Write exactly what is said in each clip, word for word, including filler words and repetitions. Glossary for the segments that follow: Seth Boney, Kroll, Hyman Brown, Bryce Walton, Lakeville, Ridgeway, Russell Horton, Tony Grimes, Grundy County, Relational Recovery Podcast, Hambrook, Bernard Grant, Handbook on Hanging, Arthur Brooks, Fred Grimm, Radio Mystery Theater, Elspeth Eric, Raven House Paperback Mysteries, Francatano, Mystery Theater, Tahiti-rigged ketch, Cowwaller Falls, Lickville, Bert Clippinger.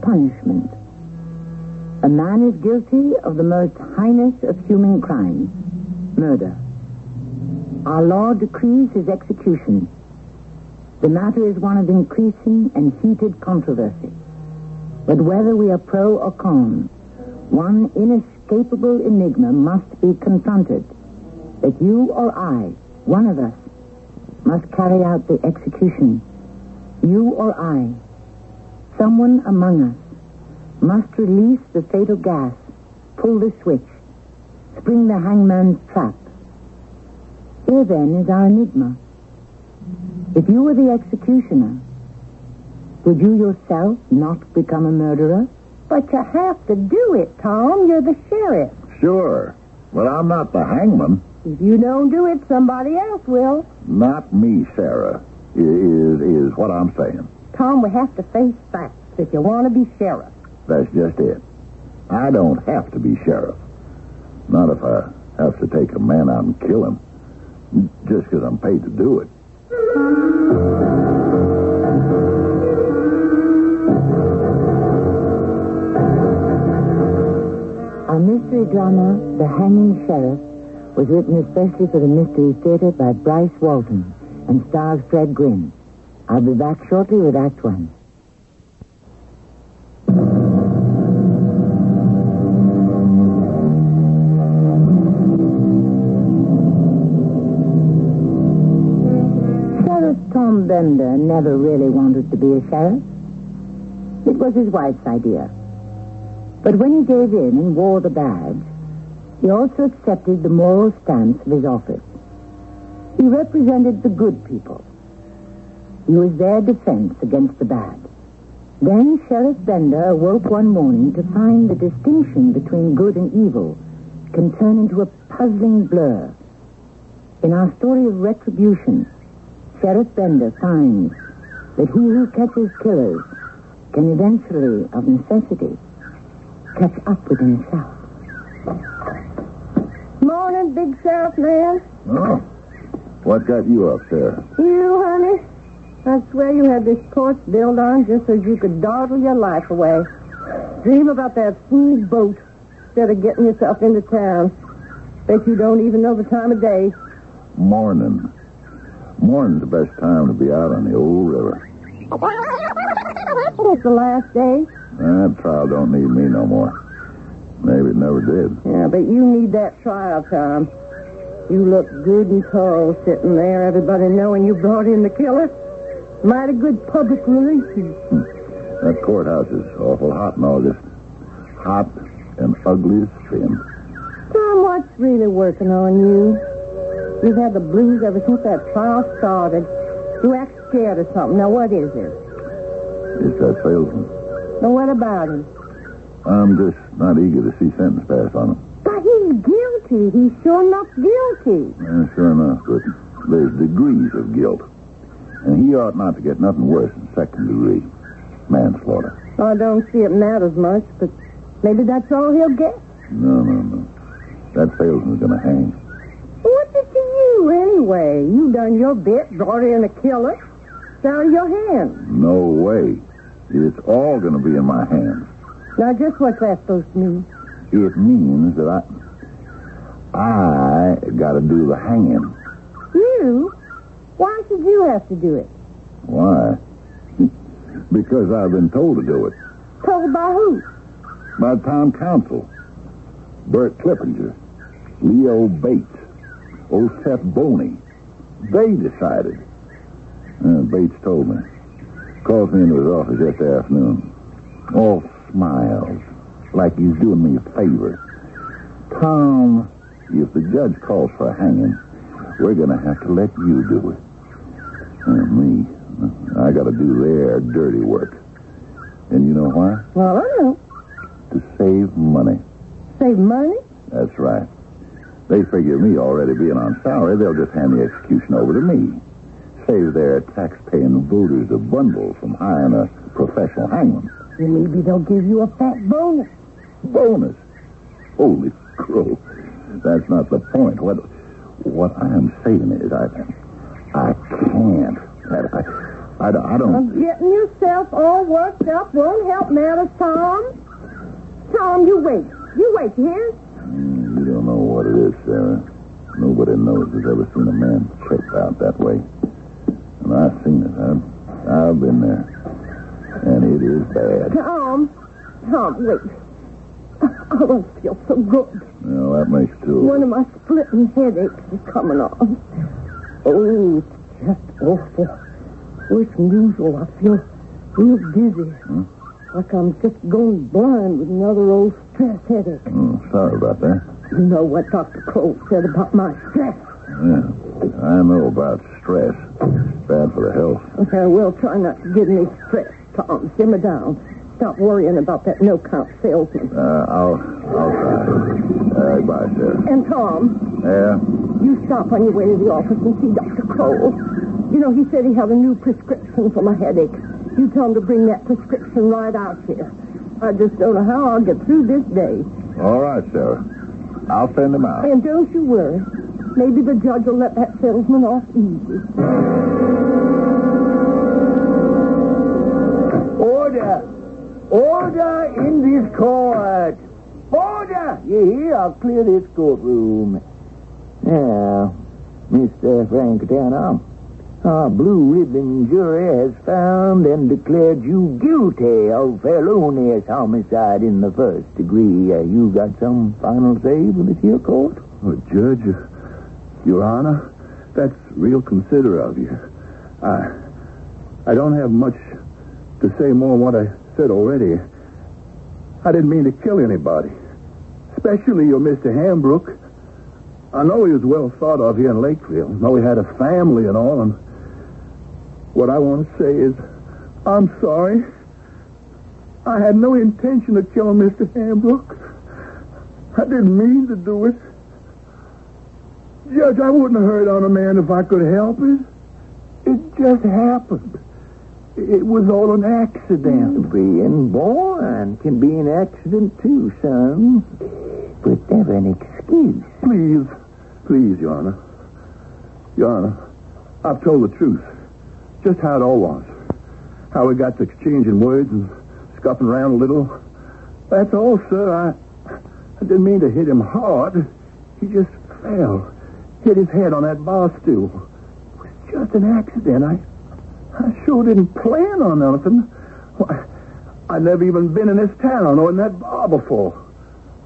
Punishment. A man is guilty of the most heinous of human crimes, murder. Our law decrees his execution. The matter is one of increasing and heated controversy. But whether we are pro or con, one inescapable enigma must be confronted, that you or I, one of us, must carry out the execution. You or I, someone among us, must release the fatal gas, pull the switch, spring the hangman's trap. Here, then, is our enigma. If you were the executioner, would you yourself not become a murderer? But you have to do it, Tom. You're the sheriff. Sure. Well, I'm not the hangman. If you don't do it, somebody else will. Not me, Sarah, is, is what I'm saying. Tom, we have to face facts if you want to be sheriff. That's just it. I don't have to be sheriff. Not if I have to take a man out and kill him, just because I'm paid to do it. Our mystery drama, The Hanging Sheriff, was written especially for the Mystery Theater by Bryce Walton and stars Fred Grimm. I'll be back shortly with Act One. Sheriff Tom Bender never really wanted to be a sheriff. It was his wife's idea. But when he gave in and wore the badge, he also accepted the moral stance of his office. He represented the good people. He was their defense against the bad. Then Sheriff Bender awoke one morning to find the distinction between good and evil can turn into a puzzling blur. In our story of retribution, Sheriff Bender finds that he who catches killers can eventually, of necessity, catch up with himself. Morning, big sheriff man. Oh, what got you up there? You, honey. I swear you had this torch built on just so you could dawdle your life away. Dream about that fool boat instead of getting yourself into town. Bet you don't even know the time of day. Morning. Morning's the best time to be out on the old river. It's the last day. That trial don't need me no more. Maybe it never did. Yeah, but you need that trial, Tom. You look good and tall sitting there, everybody knowing you brought in the killer. Mighty good public relations. That courthouse is awful hot in August. Hot and ugly as sin. Tom, what's really working on you? You've had the blues ever since that trial started. You act scared or something. Now, what is it? It's that salesman. Now, what about him? I'm just not eager to see sentence pass on him. But he's guilty. He's sure enough guilty. Yeah, sure enough, but there's degrees of guilt. And he ought not to get nothing worse than second degree manslaughter. Oh, I don't see it matters much, but maybe that's all he'll get. No, no, no. That salesman's going to hang. What's it to you, anyway? You done your bit, brought in a killer. Down your hands. No way. It's all going to be in my hands. Now, just what's that supposed to mean? It means that I... I got to do the hanging. You? Why should you have to do it? Why? Because I've been told to do it. Told by who? By town council. Bert Clippinger, Leo Bates, old Seth Boney. They decided. Uh, Bates told me. Calls me into his office yesterday afternoon. All smiles, like he's doing me a favor. Tom, if the judge calls for a hanging, we're going to have to let you do it. And me, I got to do their dirty work. And you know why? Well, I know. To save money. Save money? That's right. They figure me already being on salary, they'll just hand the execution over to me. Save their tax-paying voters a bundle from hiring a professional hangman. Maybe they'll give you a fat bonus. Bonus? Holy crow. That's not the point. What what I am saying is I, I can't. I, I, I don't... Well, getting yourself all worked up won't help matters, Tom. Tom, you wait. You wait, here. Mm, you don't know what it is, Sarah. Nobody knows has ever seen a man tricked out that way. And I've seen it. I've, I've been there. And it is bad. Tom. Tom, wait. I don't feel so good. Well, that makes two. One of my splitting headaches is coming on. Oh, it's just awful. Worse than usual. I feel real dizzy. Hmm? Like I'm just going blind with another old stress headache. Oh, sorry about that. You know what Doctor Cole said about my stress. Yeah, I know about stress. It's bad for the health. Okay, well, try not to give me stress, Tom. Simmer down. Stop worrying about that no-count salesman. Uh, I'll, I'll try. Uh, bye, Sarah. And Tom. Yeah? You stop on your way to the office and see Doctor Cole. You know, he said he had a new prescription for my headache. You tell him to bring that prescription right out here. I just don't know how I'll get through this day. All right, Sarah. I'll send him out. And don't you worry. Maybe the judge will let that salesman off easy. Order! Order in this court! Order! You hear? I'll clear this courtroom. Now, Mister Francatano, our blue ribbon jury has found and declared you guilty of felonious homicide in the first degree. Uh, you got some final say with this here court? Oh, Judge, Your Honor, that's real considerate of you. I, I don't have much to say more than what I... said already. I didn't mean to kill anybody, especially your Mister Hambrook. I know he was well thought of here in Lakeville. I know he had a family and all, and what I want to say is I'm sorry. I had no intention of killing Mister Hambrook. I didn't mean to do it. Judge, I wouldn't have hurt on a man if I could help it. It just happened. It was all an accident. Being born can be an accident, too, son. But never an excuse. Please, please, Your Honor. Your Honor, I've told the truth. Just how it all was. How we got to exchanging words and scuffing around a little. That's all, sir. I, I didn't mean to hit him hard. He just fell. Hit his head on that bar stool. It was just an accident. I... I sure didn't plan on nothing. Why, I never even been in this town or in that bar before.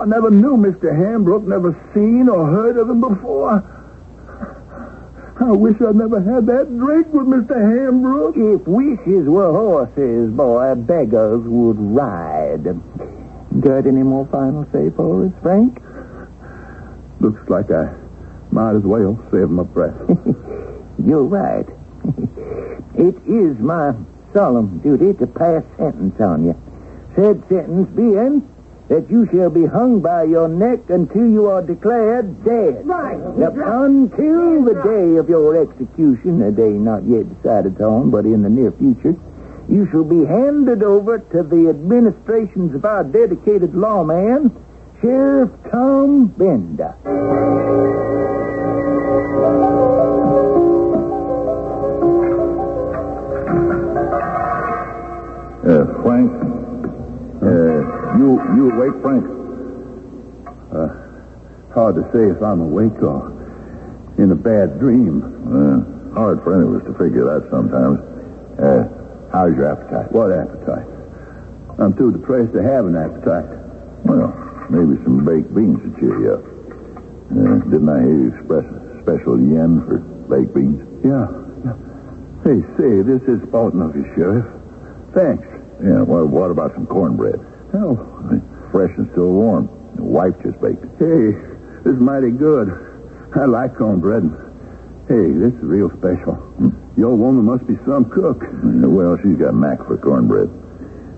I never knew Mister Hambrook, never seen or heard of him before. I wish I'd never had that drink with Mister Hambrook. If wishes were horses, boy, beggars would ride. Got any more final say for us, Frank? Looks like I might as well save my breath. You're right. It is my solemn duty to pass sentence on you. Said sentence being that you shall be hung by your neck until you are declared dead. Right. Now, right. Until the day of your execution, a day not yet decided on, but in the near future, you shall be handed over to the administrations of our dedicated lawman, Sheriff Tom Bender. Uh, Frank, uh, you you awake, Frank? Uh, hard to say if I'm awake or in a bad dream. Uh, hard for any of us to figure that sometimes. Uh, how's your appetite? What appetite? I'm too depressed to have an appetite. Well, maybe some baked beans to cheer you up. Uh, didn't I hear you express a special yen for baked beans? Yeah. Hey, say, this is Bolton of you, Sheriff. Thanks. Yeah, well, what about some cornbread? Oh, fresh and still warm. The wife just baked it. Hey, this is mighty good. I like cornbread. Hey, this is real special. Hmm? Your woman must be some cook. Well, she's got a knack for cornbread.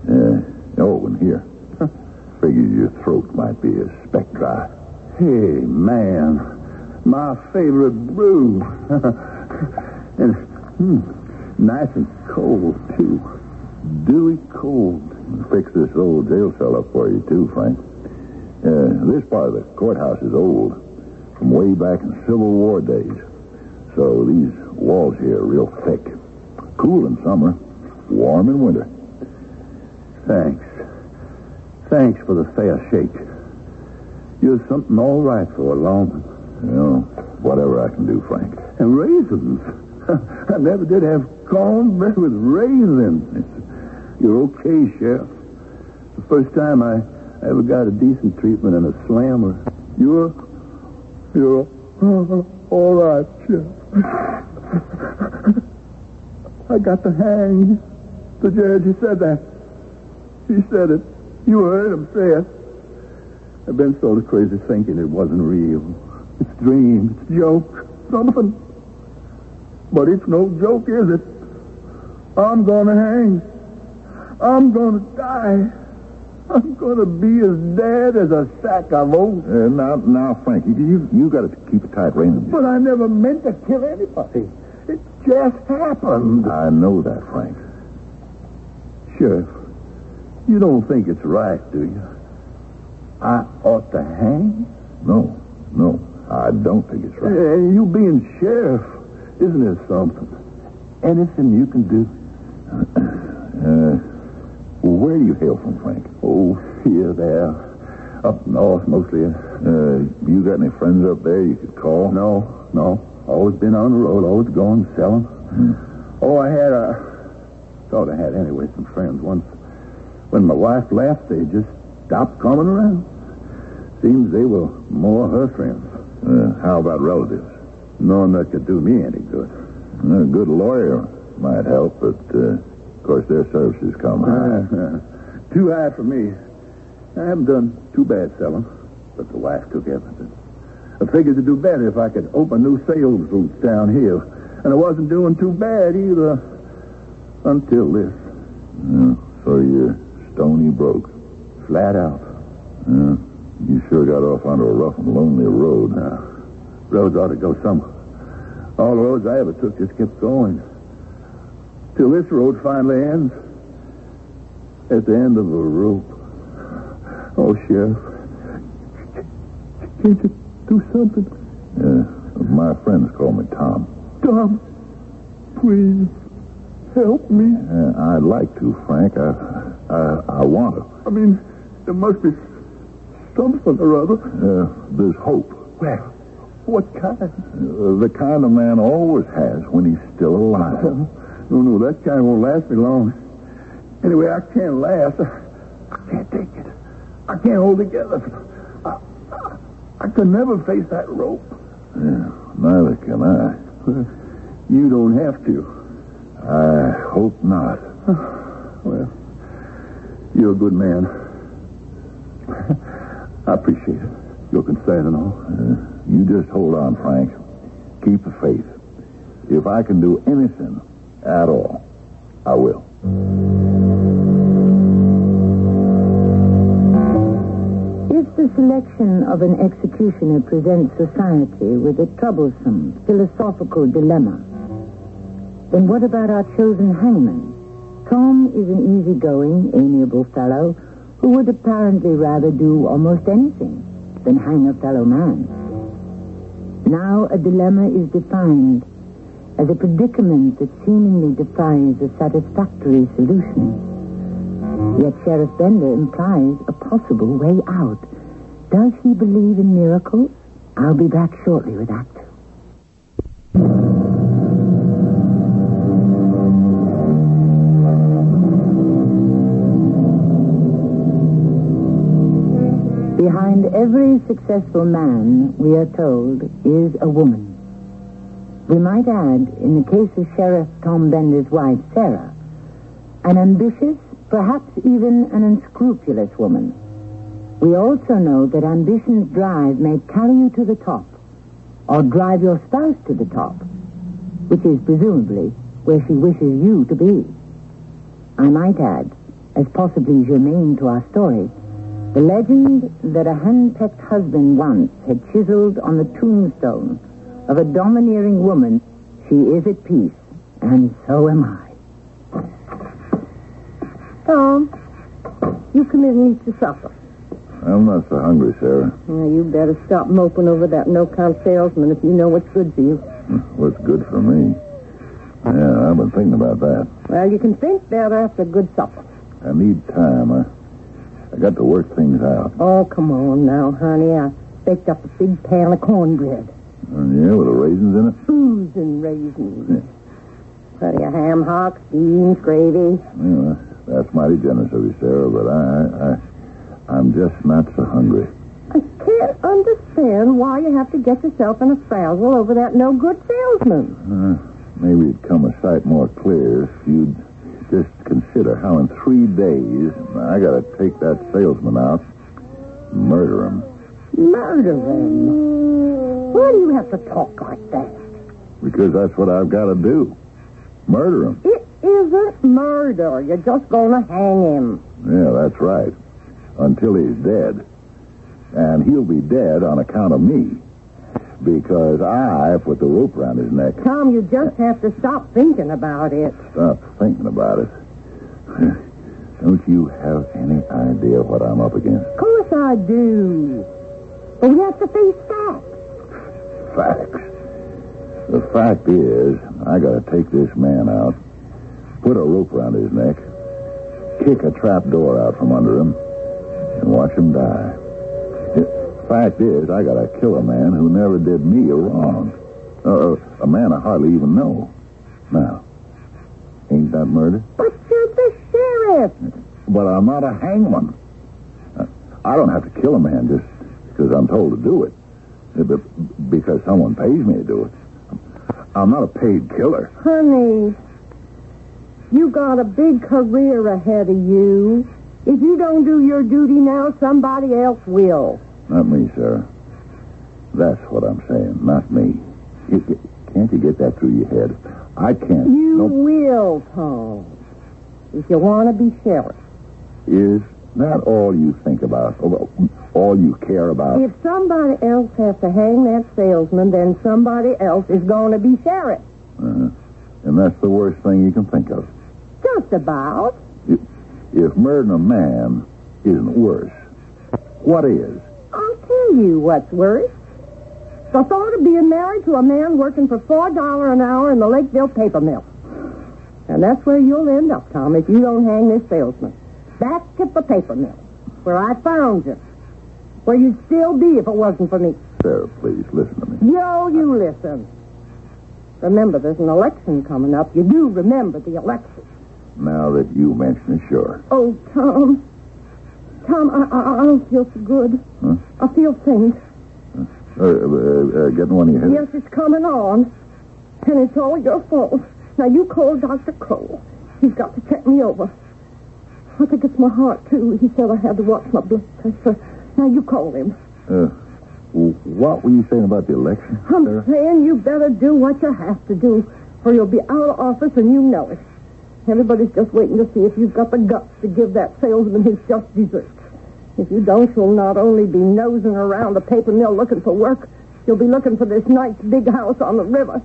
Uh, oh, and here. Huh. Figured your throat might be a speck dry. Hey, man. My favorite brew. And hmm, nice and cold, too. Dewy cold. Fix this old jail cell up for you, too, Frank. Uh, this part of the courthouse is old, from way back in Civil War days. So these walls here are real thick. Cool in summer, warm in winter. Thanks. Thanks for the fair shake. You're something all right for a long... You know, whatever I can do, Frank. And raisins. I never did have cornbread with raisins. You're okay, Sheriff. The first time I ever got a decent treatment in a slammer. You're... You're... All right, Sheriff. I got the hang. The judge, he said that. He said it. You heard him say it. I've been sort of crazy thinking it wasn't real. It's a dream. It's a joke. Something. But it's no joke, is it? I'm going to hang. I'm going to die. I'm going to be as dead as a sack of oats. Uh, now, now, Frank, you you got to keep a tight rein. But I never meant to kill anybody. It just happened. I know that, Frank. Sheriff, you don't think it's right, do you? I ought to hang? No, no, I don't think it's right. And you being sheriff, isn't there something? Anything you can do? uh, where do you hail from, Frank? Oh, here, there. Up north, mostly. Uh, you got any friends up there you could call? No, no. Always been on the road, always going, selling. Hmm. Oh, I had a... Thought I had, anyway, some friends once. When my wife left, they just stopped coming around. Seems they were more her friends. Uh, how about relatives? None that could do me any good. A good lawyer might help, but, uh, of course, their services come high. Uh, uh, too high for me. I haven't done too bad selling, but the wife took everything. I figured to do better if I could open new sales routes down here. And I wasn't doing too bad either until this. Uh, so you're... Stony broke. Flat out. Yeah, you sure got off onto a rough and lonely road. Uh, roads ought to go somewhere. All the roads I ever took just kept going. Till this road finally ends. At the end of a rope. Oh, Sheriff. Can't you do something? Yeah, my friends call me Tom. Tom, please help me. Uh, I'd like to, Frank. I... Uh, I want to. I mean, there must be something or other. Uh, there's hope. Where? What kind? Uh, the kind a man always has when he's still alive. No, no, that kind won't last me long. Anyway, I can't last. I, I can't take it. I can't hold together. I, I, I can never face that rope. Yeah, neither can I. You don't have to. I hope not. Well... You're a good man. I appreciate it. Your concern and all. Uh, you just hold on, Frank. Keep the faith. If I can do anything at all, I will. If the selection of an executioner presents society with a troublesome philosophical dilemma, then what about our chosen hangman? Tom is an easygoing, amiable fellow who would apparently rather do almost anything than hang a fellow man. Now a dilemma is defined as a predicament that seemingly defies a satisfactory solution. Yet Sheriff Bender implies a possible way out. Does he believe in miracles? I'll be back shortly with Act Two. Behind every successful man, we are told, is a woman. We might add, in the case of Sheriff Tom Bender's wife, Sarah, an ambitious, perhaps even an unscrupulous woman. We also know that ambition's drive may carry you to the top, or drive your spouse to the top, which is presumably where she wishes you to be. I might add, as possibly germane to our story, The legend that a henpecked husband once had chiseled on the tombstone of a domineering woman, she is at peace, and so am I. Tom, you come in and eat your supper. I'm not so hungry, Sarah. Well, you better stop moping over that no-count salesman if you know what's good for you. What's good for me? Yeah, I've been thinking about that. Well, you can think better after a good supper. I need time. I, I got to work things out. Oh, come on now, honey. I baked up a big pan of cornbread. Oh, yeah, with the raisins in it? Ooze and raisins. Yeah. Plenty of ham hocks, beans, gravy. Yeah, that's mighty generous of you, Sarah, but I... I... I'm just not so hungry. I can't understand why you have to get yourself in a frazzle over that no-good salesman. Uh, maybe it'd come a sight more clear if you'd just consider how in three days I gotta take that salesman out and murder him. Murder him? Why do you have to talk like that? Because that's what I've got to do. Murder him. It isn't murder. You're just gonna hang him. Yeah, that's right. Until he's dead. And he'll be dead on account of me. Because I put the rope around his neck. Tom, you just have to stop thinking about it. Stop thinking about it? Don't you have any idea what I'm up against? Of course I do. But we have to face facts. Facts? The fact is, I gotta take this man out, put a rope around his neck, kick a trap door out from under him, and watch him die. The fact is, I gotta kill a man who never did me a wrong. Uh, a man I hardly even know. Now, ain't that murder? But you're the sheriff. But I'm not a hangman. I don't have to kill a man just because I'm told to do it. Because someone pays me to do it. I'm not a paid killer. Honey, you got a big career ahead of you. If you don't do your duty now, somebody else will. Not me, Sarah. That's what I'm saying, not me. You, you, can't you get that through your head? I can't. You no... will, Tom. If you want to be sheriff. Is that all you think about? All you care about? If somebody else has to hang that salesman, then somebody else is going to be sheriff. Uh-huh. And that's the worst thing you can think of. Just about. It... If murdering a man isn't worse, what is? I'll tell you what's worse. The thought of being married to a man working for four dollars an hour in the Lakeville paper mill. And that's where you'll end up, Tom, if you don't hang this salesman. Back to the paper mill, where I found you. Where you'd still be if it wasn't for me. Sarah, please, listen to me. No, you listen. Remember, there's an election coming up. You do remember the election. Now that you mention it, sure. Oh, Tom. Tom, I, I, I don't feel so good. Huh? I feel faint. Uh, uh, uh, getting one of your heads? Yes, it's coming on. And it's all your fault. Now, you call Doctor Cole. He's got to check me over. I think it's my heart, too. He said I had to watch my blood pressure. Now, you call him. Uh, what were you saying about the election? I'm Sarah? saying you better do what you have to do, or you'll be out of office and you know it. Everybody's just waiting to see if you've got the guts to give that salesman his just desserts. If you don't, you'll not only be nosing around the paper mill looking for work, you'll be looking for this nice big house on the river,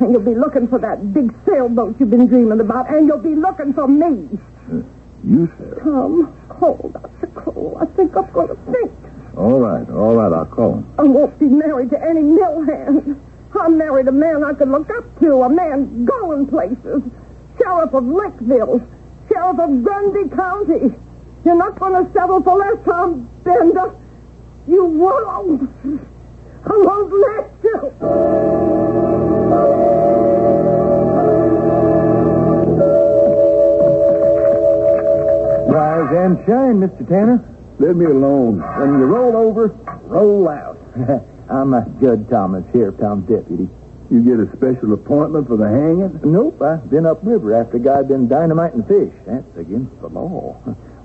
and you'll be looking for that big sailboat you've been dreaming about, and you'll be looking for me. Uh, you, Sarah? Tom, call Doctor Cole. I think I'm going to faint. All right, all right, I'll call him. I won't be married to any mill hand. I married a man I could look up to, a man going places. Sheriff of Lickville, Sheriff of Grundy County. You're not going to settle for less, Tom Bender. You won't. I won't let you. Rise and shine, Mister Tanner. Leave me alone. When you roll over, roll out. I'm a Judge Thomas here, Tom's deputy. You get a special appointment for the hanging? Nope. I've been upriver after a guy had been dynamiting fish. That's against the law.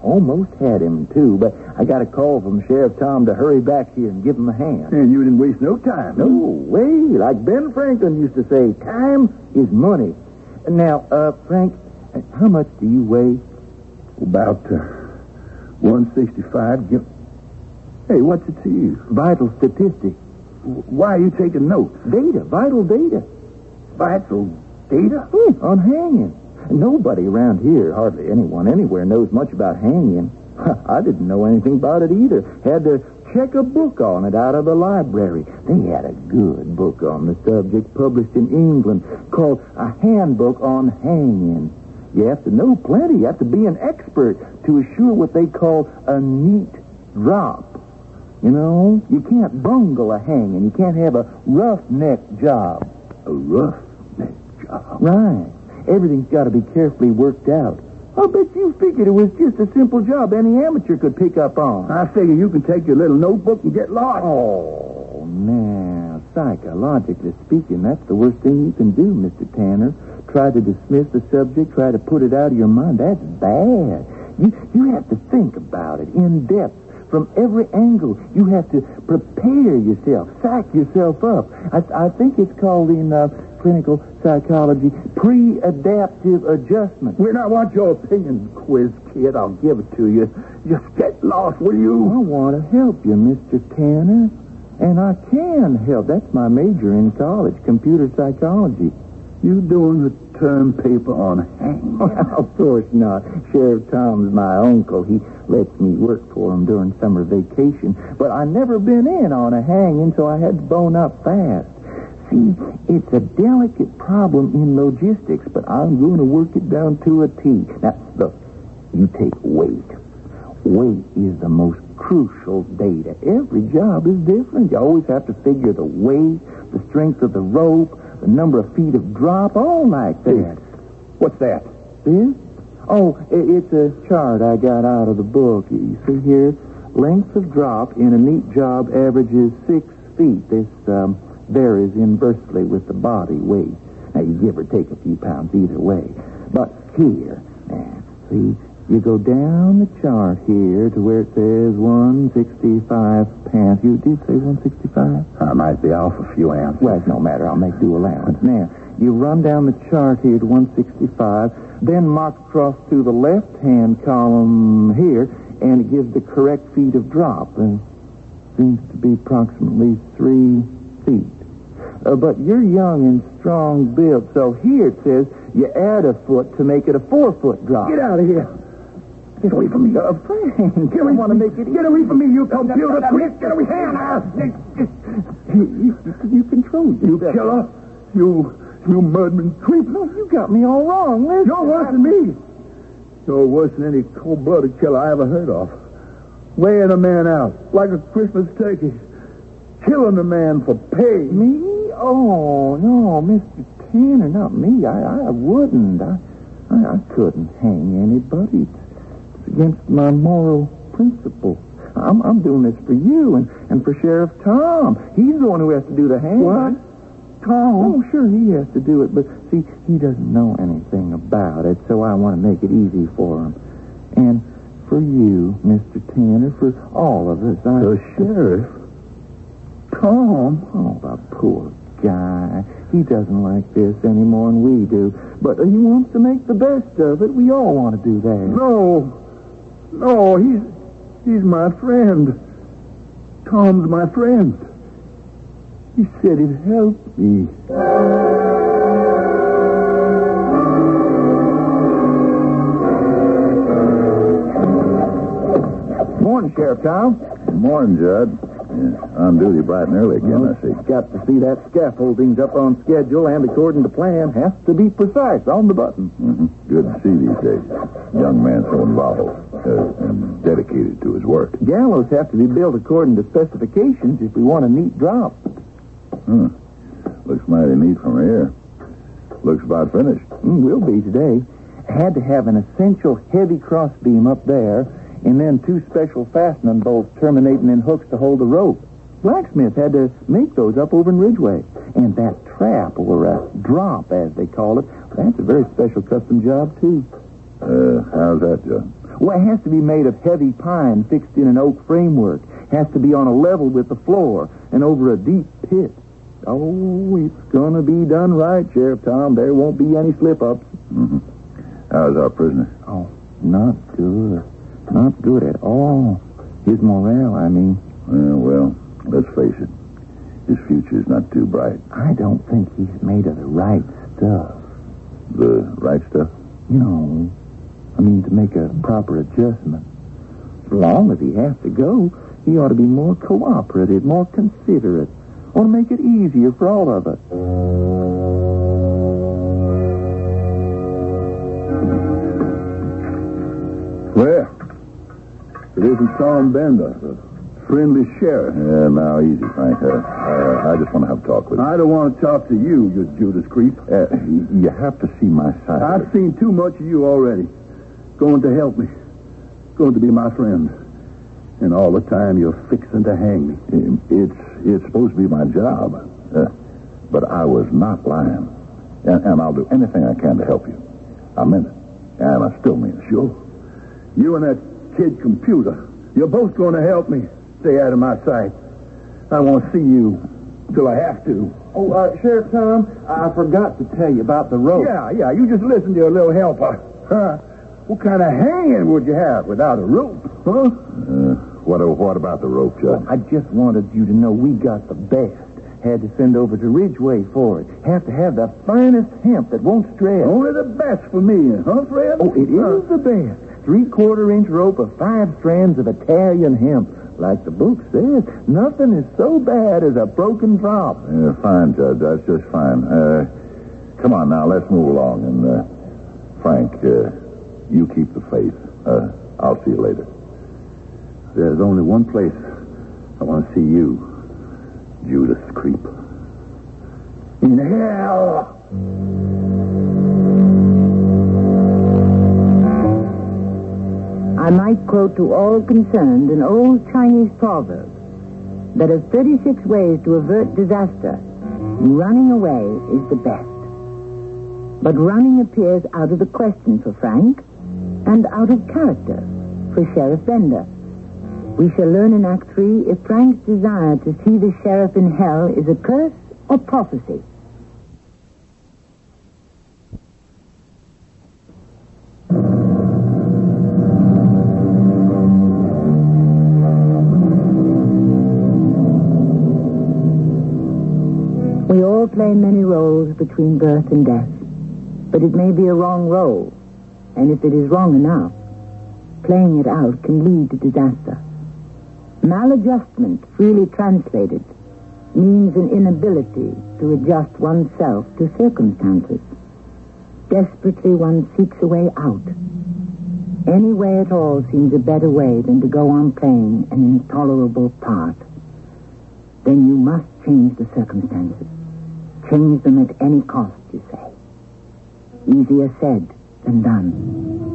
Almost had him, too, but I got a call from Sheriff Tom to hurry back here and give him a hand. And you didn't waste no time. No way. Like Ben Franklin used to say, time is money. Now, uh, Frank, how much do you weigh? About uh, one sixty-five. Hey, what's it to you? Vital statistics. Why are you taking notes? Data, vital data. Vital data? Yeah, on hanging. Nobody around here, hardly anyone anywhere, knows much about hanging. I didn't know anything about it either. Had to check a book on it out of the library. They had a good book on the subject published in England called A Handbook on Hanging. You have to know plenty. You have to be an expert to assure what they call a neat drop. You know, you can't bungle a hanging. You can't have a rough-neck job. A rough-neck job? Right. Everything's got to be carefully worked out. I'll bet you figured it was just a simple job any amateur could pick up on. I figure you can take your little notebook and get lost. Oh, now, psychologically speaking, that's the worst thing you can do, Mister Tanner. Try to dismiss the subject, try to put it out of your mind. That's bad. You, you have to think about it in depth. From every angle, you have to prepare yourself, psych yourself up. I, I think it's called in uh, clinical psychology pre-adaptive adjustment. When I want your opinion quiz, kid, I'll give it to you. Just get lost, will you? I want to help you, Mister Tanner. And I can help. That's my major in college, computer psychology. You doing the term paper on hanging? Of course not. Sheriff Tom's my uncle. He lets me work for him during summer vacation. But I never been in on a hanging, so I had to bone up fast. See, it's a delicate problem in logistics, but I'm going to work it down to a T. Now, look, you take weight. Weight is the most crucial data. Every job is different. You always have to figure the weight, the strength of the rope, the number of feet of drop, all like that. What's that? This? Oh, it's a chart I got out of the book. You see here, length of drop in a neat job averages six feet. This um, varies inversely with the body weight. Now, you give or take a few pounds either way. But here, now, see, you go down the chart here to where it says one sixty-five pounds. You did say one sixty-five? I might be off a few ounces. Well, it's no matter. I'll make due allowance. Now, you run down the chart here to one sixty-five, then mark across to the left-hand column here, and it gives the correct feet of drop. And it seems to be approximately three feet. Uh, but you're young and strong built, so here it says you add a foot to make it a four-foot drop. Get out of here. Get away from me. Uh, friend, get away want to make it. Get away from me, you computer prick. Get away from me. You, you, you controlled you yourself. You killer. You, you murdering creep. No, you got me all wrong. Listen, You're worse I... than me. You're worse than any cold-blooded killer I ever heard of. Weighing a man out like a Christmas turkey. Killing a man for pay. Me? Oh, no, Mister Tanner, not me. I, I wouldn't. I, I, I couldn't hang anybody. Against my moral principle. I'm, I'm doing this for you and, and for Sheriff Tom. He's the one who has to do the hanging. What? Tom? Oh, sure, he has to do it, but see, he doesn't know anything about it, so I want to make it easy for him. And for you, Mister Tanner, for all of us, I... The Sheriff? Tom? Oh, my poor guy. He doesn't like this any more than we do, but he wants to make the best of it. We all want to do that. No. No, he's he's my friend. Tom's my friend. He said he'd help me. Morning, Sheriff Tom. Morning, Judd. Yeah, on duty bright and early again, well, I see. Got to see that scaffolding's up on schedule and according to plan. Has to be precise, on the button. Mm-hmm. Good to see these days. Young man so involved. Uh, and dedicated to his work. Gallows have to be built according to specifications if we want a neat drop. Hmm. Looks mighty neat from here. Looks about finished. Mm, will be today. Had to have an essential heavy crossbeam up there, and then two special fastening bolts terminating in hooks to hold the rope. Blacksmith had to make those up over in Ridgeway. And that trap, or a drop, as they call it, that's a very special custom job, too. Uh, how's that, John? Well, it has to be made of heavy pine fixed in an oak framework. It has to be on a level with the floor and over a deep pit. Oh, it's going to be done right, Sheriff Tom. There won't be any slip-ups. Mm-hmm. How's our prisoner? Oh, not good. Not good at all. His morale, I mean. Uh, well, let's face it. His future's not too bright. I don't think he's made of the right stuff. The right stuff? You know, I mean, to make a proper adjustment. As long as he has to go, he ought to be more cooperative, more considerate, or to make it easier for all of us. Well, it isn't Tom Bender, the friendly sheriff. Yeah, now, easy, Frank. Uh, uh, I just want to have a talk with you. I don't want to talk to you, you Judas creep. Uh, you have to see my side. I've seen too much of you already. Going to help me. Going to be my friend. And all the time you're fixing to hang me. It's it's supposed to be my job. Uh, but I was not lying. And, and I'll do anything I can to help you. I meant it. And I still mean it. Sure. You and that kid computer, you're both going to help me stay out of my sight. I won't see you till I have to. Oh, uh, Sheriff Tom, I forgot to tell you about the rope. Yeah, yeah, you just listen to your little helper. Huh? What kind of hanging would you have without a rope, huh? Uh. What, what about the rope, Judge? Well, I just wanted you to know we got the best. Had to send over to Ridgeway for it. Have to have the finest hemp that won't stretch. Only the best for me, huh, Fred? Oh, it uh, is the best. Three-quarter-inch rope of five strands of Italian hemp. Like the book says, nothing is so bad as a broken drop. Yeah, fine, Judge. That's just fine. Uh, come on now, let's move along. And, uh, Frank, uh, you keep the faith. Uh, I'll see you later. There's only one place I want to see you, Judas Creep. In hell! I might quote to all concerned an old Chinese proverb that of thirty-six ways to avert disaster, running away is the best. But running appears out of the question for Frank and out of character for Sheriff Bender. We shall learn in Act Three if Frank's desire to see the sheriff in hell is a curse or prophecy. We all play many roles between birth and death, but it may be a wrong role, and if it is wrong enough, playing it out can lead to disaster. Maladjustment, freely translated, means an inability to adjust oneself to circumstances. Desperately, one seeks a way out. Any way at all seems a better way than to go on playing an intolerable part. Then you must change the circumstances. Change them at any cost, you say. Easier said than done.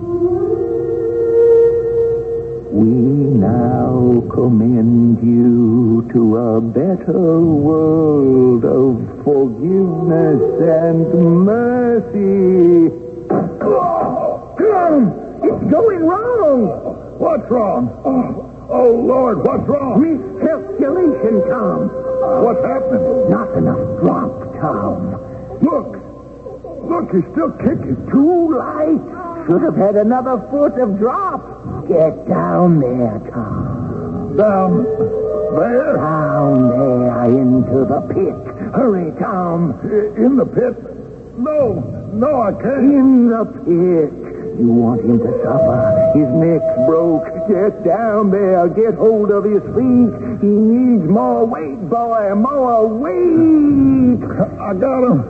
We now commend you to a better world of forgiveness and mercy. Come! It's going wrong! What's wrong? Oh, oh Lord, what's wrong? Recirculation, Tom. What's happening? Not enough drop, Tom. Look! Look, he's still kicking. Too light. Should have had another foot of drop. Get down there, Tom. Down there? Down there, into the pit. Hurry, Tom. In the pit? No, no, I can't. In the pit. You want him to suffer. His neck's broke. Get down there. Get hold of his feet. He needs more weight, boy. More weight. I got him.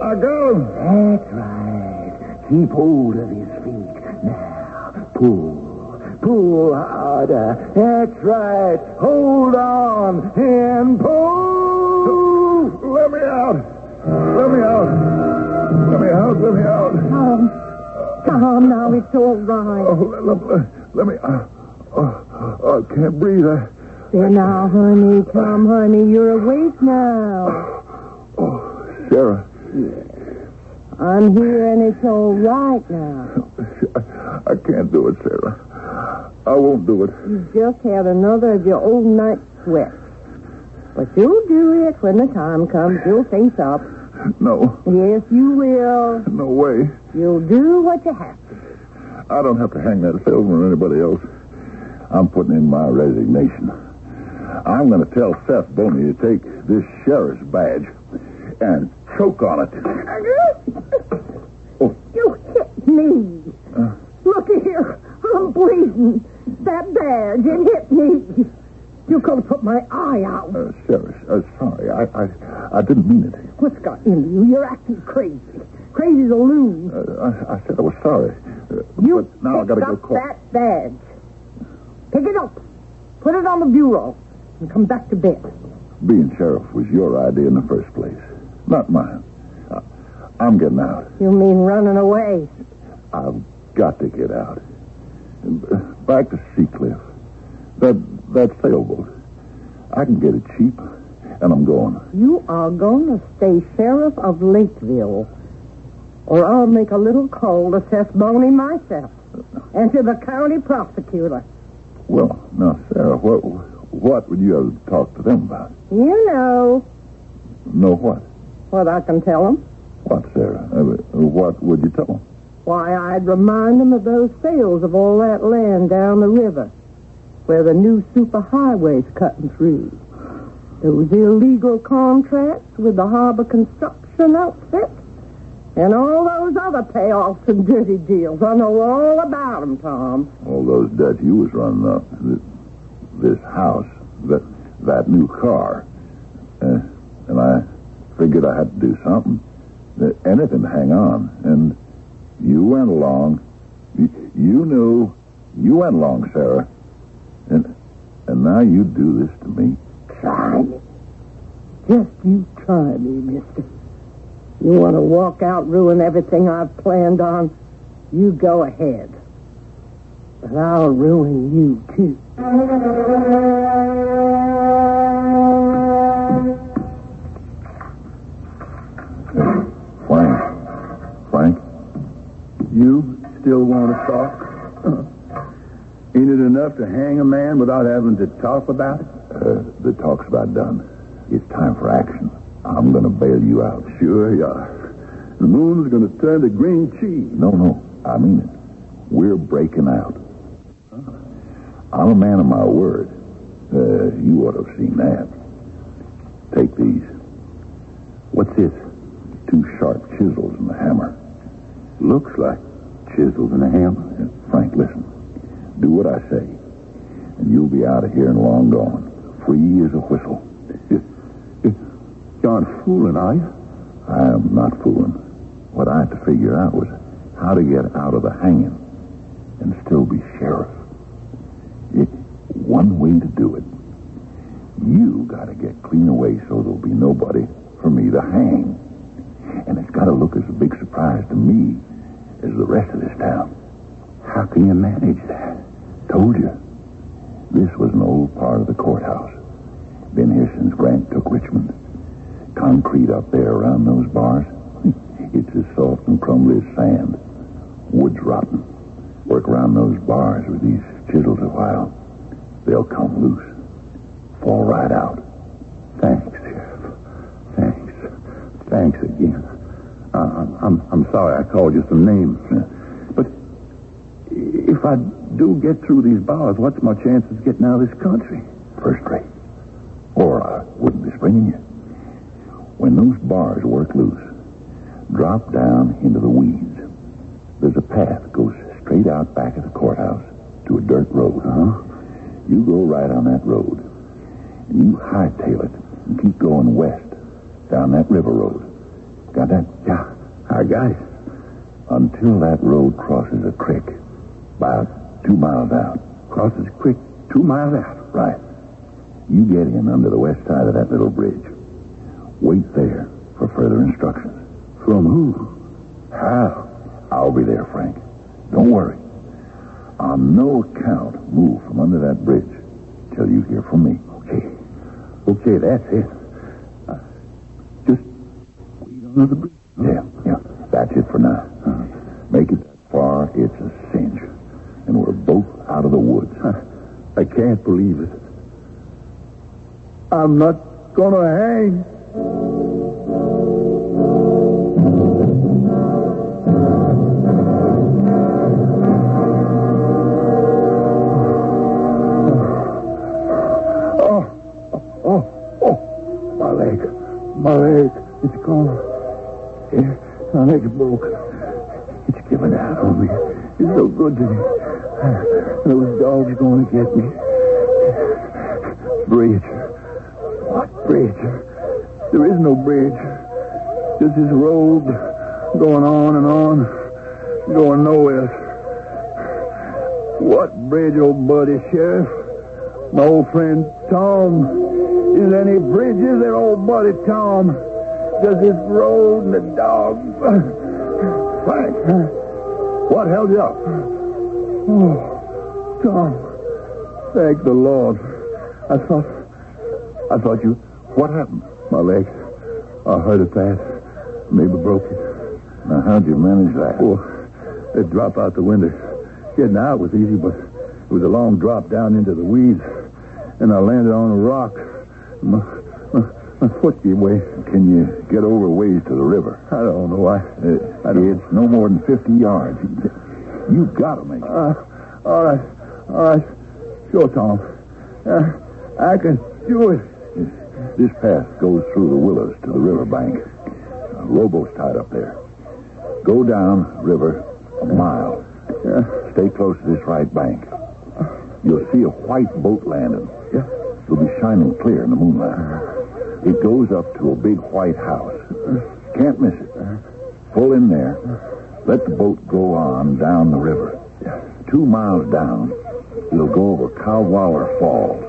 I got him. That's right. Keep hold of his feet. Pull, pull harder. That's right. Hold on and pull. Let me out. Let me out. Let me out. Let me out. Tom, Tom, now it's all right. Oh, let, let, let me. Uh, uh, uh, I can't breathe. I, there I, now, honey. Tom, honey, you're awake now. Oh, Sarah. Yes. I'm here, and it's all right now. I can't do it, Sarah. I won't do it. You just had another of your old night sweats. But you'll do it when the time comes. You'll face up. No. Yes, you will. No way. You'll do what you have to do. I don't have to hang that silver on anybody else. I'm putting in my resignation. I'm going to tell Seth Boney to take this sheriff's badge and choke on it. Oh. You hit me. Uh, Look here. I'm bleeding. That badge, it hit me. You could have put my eye out. Uh, Sheriff, uh, sorry. I, I I didn't mean it. What's got into you? You're acting crazy. Crazy to lose. Uh, I, I said I was sorry. Uh, you but now I gotta go call. That badge. Pick it up. Put it on the bureau and come back to bed. Being sheriff was your idea in the first place, not mine. I, I'm getting out. You mean running away? I've got to get out. Back to Seacliff. That, that sailboat. I can get it cheap, and I'm going. You are going to stay sheriff of Lakeville, or I'll make a little call to Seth Boney myself and to the county prosecutor. Well, now, Sarah, what what would you have to talk to them about? You know. Know what? What I can tell them. What, Sarah? What would you tell them? Why, I'd remind them of those sales of all that land down the river where the new superhighway's cutting through. Those illegal contracts with the harbor construction outfit and all those other payoffs and dirty deals. I know all about them, Tom. All those debts you was running up. This house, that that new car. Uh, and I figured I had to do something. Anything to hang on. And you went along. You, you knew. You went along, Sarah. And, and now you do this to me. Try me. Just you try me, mister. You want to walk out, ruin everything I've planned on? You go ahead. But I'll ruin you, too. Frank. Frank? You still want to talk? Ain't it enough to hang a man without having to talk about it? Uh, the talk's about done. It's time for action. I'm going to bail you out. Sure you are. The moon's going to turn to green cheese. No, no. I mean it. We're breaking out. I'm a man of my word. Uh, you ought to have seen that. Take these. What's this? Two sharp chisels and a hammer. Looks like chisels and a hammer. Uh, Frank, listen. Do what I say, and you'll be out of here and long gone. Free as a whistle. You aren't fooling, are you? I am not fooling. What I had to figure out was how to get out of the hanging and still be sheriff. It's one way to do it. You got to get clean away so there'll be nobody for me to hang. And it's got to look as a big surprise to me as the rest of this town. How can you manage that? Told you. This was an old part of the courthouse. Been here since Grant took Richmond. Concrete up there around those bars. It's as soft and crumbly as sand. Wood's rotten. Work around those bars with these chisels a while. They'll come loose. Fall right out. Thanks, Sheriff. Thanks. Thanks again. I, I'm, I'm sorry I called you some names. But if I do get through these bars, what's my chances of getting out of this country? First rate. Or I wouldn't be springing you. When those bars work loose, drop down into the weeds. There's a path goes straight out back of the courthouse to a dirt road. Huh? You go right on that road, and you hightail it and keep going west down that river road. Got that? Yeah, I got it. Until that road crosses a creek about two miles out. Crosses a creek two miles out? Right. You get in under the west side of that little bridge. Wait there for further instructions. From who? How? I'll be there, Frank. Don't worry. On no account, move from under that bridge till you hear from me. Okay. Okay, that's it. Uh, just wait under the bridge. Yeah, yeah. That's it for now. Uh-huh. Make it that far, it's a cinch. And we're both out of the woods. Huh. I can't believe it. I'm not going to hang. Oh, My leg, it's gone. My leg's broke. It's given out on me. It's so good to me. Those dogs are going to get me. Bridge. What bridge? There is no bridge. Just this road going on and on, going nowhere. What bridge, old buddy, Sheriff? My old friend Tom. Is there any bridges there, old buddy Tom? Just this road and the dogs. Frank, what held you up? Oh, Tom, thank the Lord. I thought, I thought you. What happened? My leg. I heard it pass. Maybe broke it. Now, how'd you manage that? Oh, it dropped out the window. Getting out was easy, but it was a long drop down into the weeds, and I landed on a rock. My, my, my foot gave way. Can you get over ways to the river? I don't know. I, uh, I don't... It's no more than fifty yards. You've got to make it. Uh, all right. All right. Sure, Tom. Uh, I can do it. This path goes through the willows to the river bank. A rowboat's tied up there. Go down river a mile. Yeah. Stay close to this right bank. You'll see a white boat landing. Yeah. It'll be shining clear in the moonlight. It goes up to a big white house. Can't miss it. Pull in there. Let the boat go on down the river. Two miles down, you'll go over Cowwaller Falls.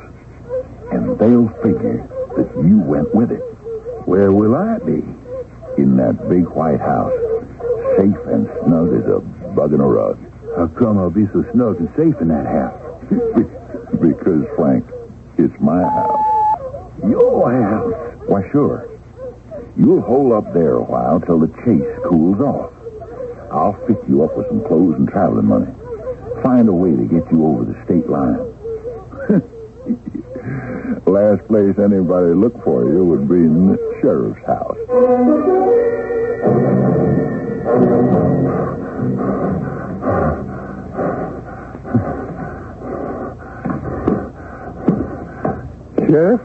And they'll figure that you went with it. Where will I be? In that big white house. Safe and snug as a bug in a rug. How come I'll be so snug and safe in that house? Because, Frank... It's my house. Your house? Why, sure. You'll hole up there a while till the chase cools off. I'll fit you up with some clothes and traveling money. Find a way to get you over the state line. Last place anybody looked for you would be in the sheriff's house. Sheriff?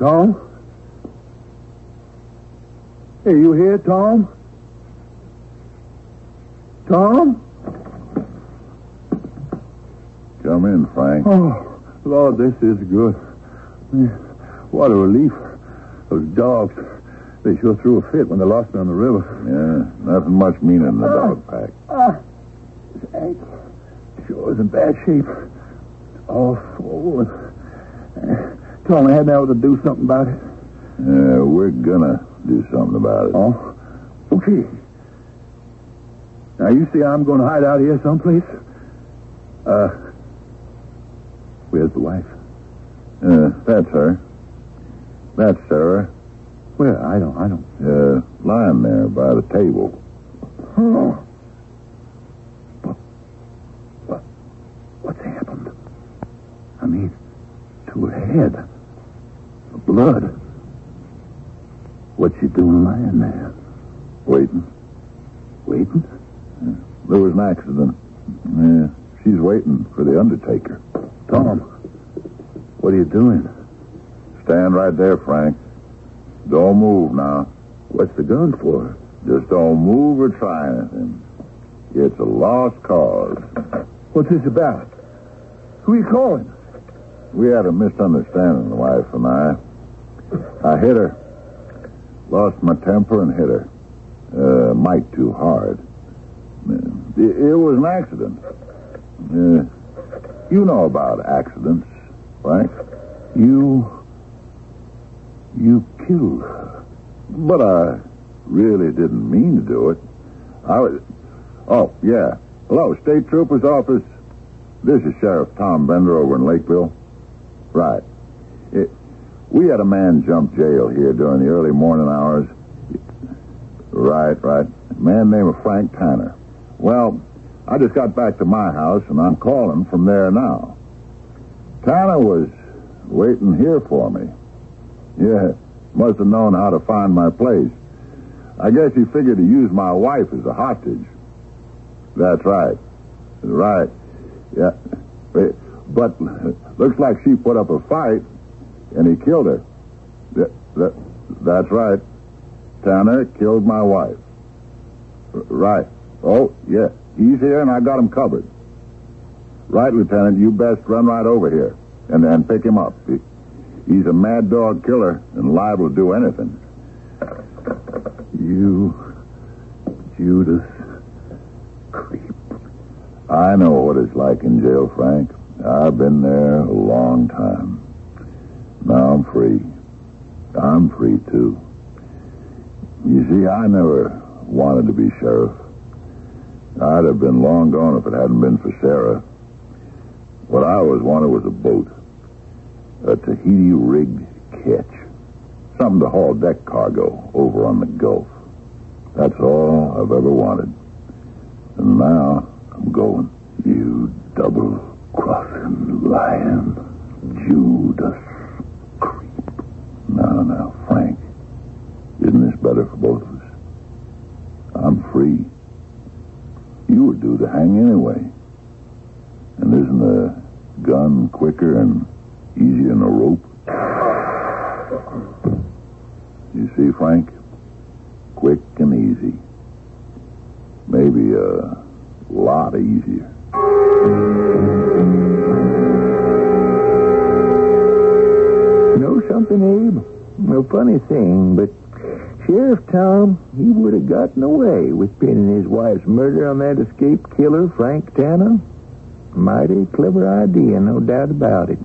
Tom? Hey, you here, Tom? Tom? Come in, Frank. Oh, Lord, this is good. What a relief. Those dogs, they sure threw a fit when they lost me on the river. Yeah, nothing much meaner than the uh, dog pack. Ah, uh, his ankle sure is in bad shape. All swollen. Tom, I had now to do something about it. Yeah, we're gonna do something about it. Oh, okay. Now, you see, I'm going to hide out here someplace. Uh, where's the wife? Uh, that's her. That's Sarah. Where? I don't, I don't. Uh, lying there by the table. Oh. But, but, what's happened? I mean... her head. The blood. What's she doing lying there? Waiting. Waiting? Yeah. There was an accident. Yeah. She's waiting for the undertaker. Tom, what are you doing? Stand right there, Frank. Don't move now. What's the gun for? Just don't move or try anything. It's a lost cause. What's this about? Who are you calling? We had a misunderstanding, the wife and I. I hit her. Lost my temper and hit her. Uh, might too hard. It, it was an accident. Uh, you know about accidents, right? You... You killed her. But I really didn't mean to do it. I was... Oh, yeah. Hello, State Trooper's Office. This is Sheriff Tom Bender over in Lakeville. Right. It, we had a man jump jail here during the early morning hours. Right, right. A man named Frank Tanner. Well, I just got back to my house, and I'm calling from there now. Tanner was waiting here for me. Yeah, must have known how to find my place. I guess he figured to use my wife as a hostage. That's right. Right. Yeah. Wait. But looks like she put up a fight, and he killed her. That, that's right. Tanner killed my wife. R- right. Oh, yeah. He's here, and I got him covered. Right, Lieutenant, you best run right over here and, and pick him up. He, he's a mad dog killer and liable to do anything. You, Judas, creep. I know what it's like in jail, Frank. I've been there a long time. Now I'm free. I'm free, too. You see, I never wanted to be sheriff. I'd have been long gone if it hadn't been for Sarah. What I always wanted was a boat. A Tahiti-rigged ketch. Something to haul deck cargo over on the Gulf. That's all I've ever wanted. And now I'm going. You double-crossing lion. Judas creep. Now, now, Frank. Isn't this better for both of us? I'm free. You were due to hang anyway. And isn't a gun quicker and easier than a rope? You see, Frank? Quick and easy. Maybe a lot easier. You know something, Abe? A funny thing, but Sheriff Tom, he would have gotten away with pinning his wife's murder on that escaped killer, Frank Tanner. Mighty clever idea, no doubt about it.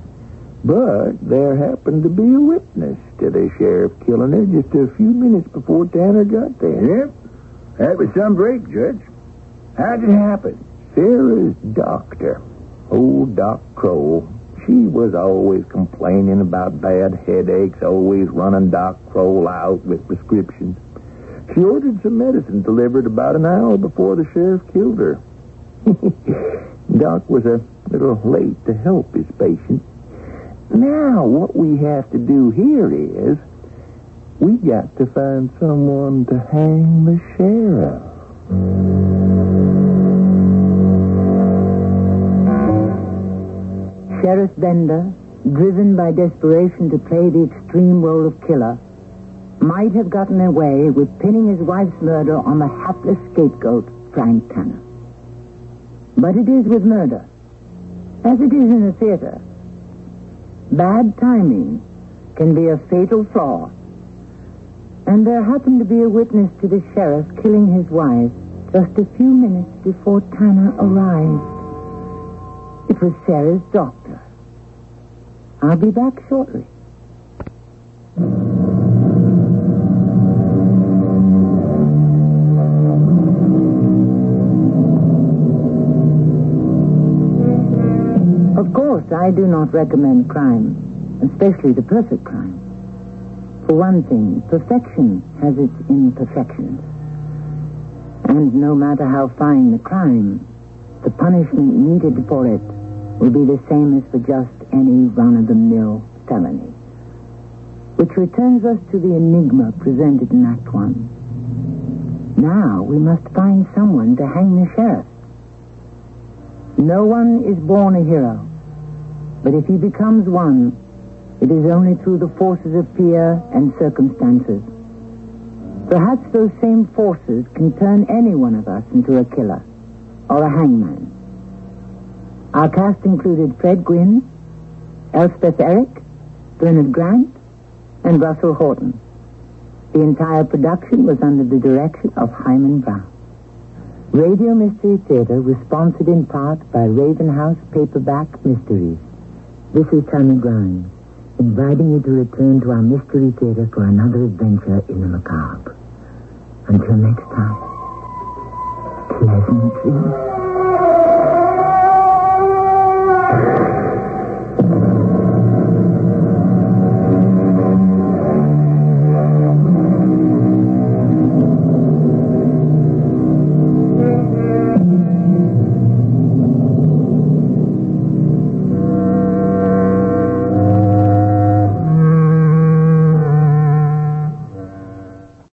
But there happened to be a witness to the sheriff killing her just a few minutes before Tanner got there. Yep. That was some break, Judge. How did it happen? Sarah's doctor, old Doc Kroll, she was always complaining about bad headaches, always running Doc Kroll out with prescriptions. She ordered some medicine delivered about an hour before the sheriff killed her. Doc was a little late to help his patient. Now, what we have to do here is we got to find someone to hang the sheriff. Sheriff Bender, driven by desperation to play the extreme role of killer, might have gotten away with pinning his wife's murder on the hapless scapegoat, Frank Tanner. But it is with murder, as it is in a theater. Bad timing can be a fatal flaw. And there happened to be a witness to the sheriff killing his wife just a few minutes before Tanner arrived. It was Sarah's doctor. I'll be back shortly. Of course, I do not recommend crime, especially the perfect crime. For one thing, perfection has its imperfections. And no matter how fine the crime, the punishment needed for it will be the same as for just any run-of-the-mill felony. Which returns us to the enigma presented in Act One. Now we must find someone to hang the sheriff. No one is born a hero, but if he becomes one, it is only through the forces of fear and circumstances. Perhaps those same forces can turn any one of us into a killer or a hangman. Our cast included Fred Grimm, Elspeth Eric, Bernard Grant, and Russell Horton. The entire production was under the direction of Hyman Brown. Radio Mystery Theater was sponsored in part by Raven House Paperback Mysteries. This is Tony Grimes, inviting you to return to our Mystery Theater for another adventure in the macabre. Until next time, pleasant dreams.